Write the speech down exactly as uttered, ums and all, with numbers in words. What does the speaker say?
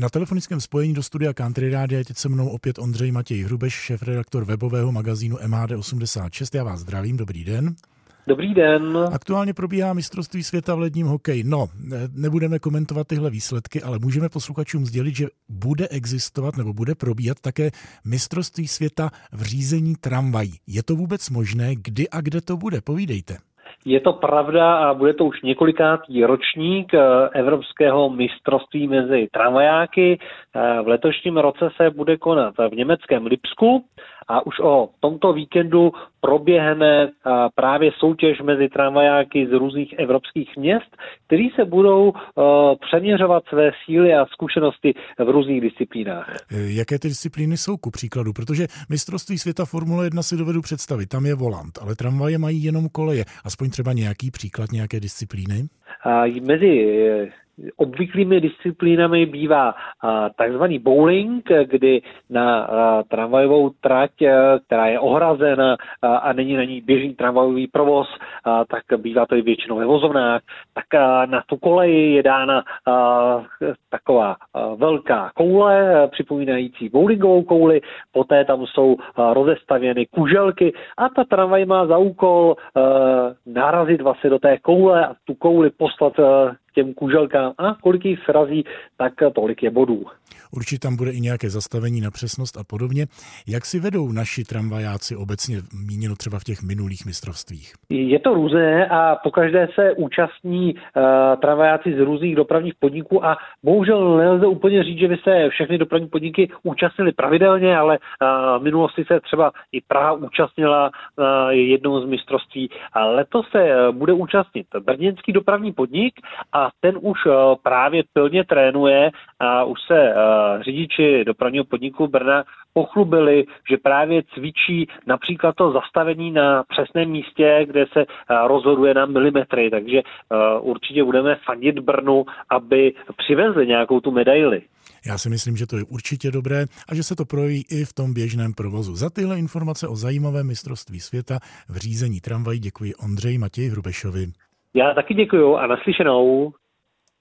Na telefonickém spojení do studia Country Rádia je teď se mnou opět Ondřej Matěj Hrubeš, šéfredaktor webového magazínu M H D osmdesát šest. Já vás zdravím, dobrý den. Dobrý den. Aktuálně probíhá mistrovství světa v ledním hokeji. No, nebudeme komentovat tyhle výsledky, ale můžeme posluchačům sdělit, že bude existovat nebo bude probíhat také mistrovství světa v řízení tramvají. Je to vůbec možné? Kdy a kde to bude? Povídejte. Je to pravda a bude to už několikátý ročník evropského mistrovství mezi tramvajáky. V letošním roce se bude konat v německém Lipsku a už o tomto víkendu proběhne právě soutěž mezi tramvajáky z různých evropských měst, kteří se budou přeměřovat své síly a zkušenosti v různých disciplínách. Jaké ty disciplíny jsou ku příkladu? Protože mistrovství světa Formule jedna si dovedu představit, tam je volant, ale tramvaje mají jenom koleje. Aspoň třeba nějaký příklad, nějaké disciplíny? A mezi obvyklými disciplínami bývá takzvaný bowling, kdy na tramvajovou trať, která je ohrazena a není na ní běžný tramvajový provoz, tak bývá to i většinou ve vozovnách, tak na tu koleji je dána taková velká koule, připomínající bowlingovou kouli, poté tam jsou rozestavěny kuželky a ta tramvaj má za úkol narazit vlastně do té koule a tu kouli poslat těm kuželkám a kolik jich srazí, tak tolik je bodů. Určitě tam bude i nějaké zastavení na přesnost a podobně. Jak si vedou naši tramvajáci obecně, míněno třeba v těch minulých mistrovstvích? Je to různé a pokaždé se účastní uh, tramvajáci z různých dopravních podniků a bohužel nelze úplně říct, že by se všechny dopravní podniky účastnily pravidelně, ale uh, v minulosti se třeba i Praha účastnila uh, jednou z mistrovství. A letos se uh, bude účastnit Brněnský dopravní podnik a A ten už právě pilně trénuje a už se řidiči dopravního podniku Brna pochlubili, že právě cvičí například to zastavení na přesném místě, kde se rozhoduje na milimetry, takže určitě budeme fandit Brnu, aby přivezli nějakou tu medaili. Já si myslím, že to je určitě dobré a že se to projeví i v tom běžném provozu. Za tyhle informace o zajímavém mistrovství světa v řízení tramvají děkuji Ondřeji Matěji Hrubešovi. Já taky děkuju a naslyšenou.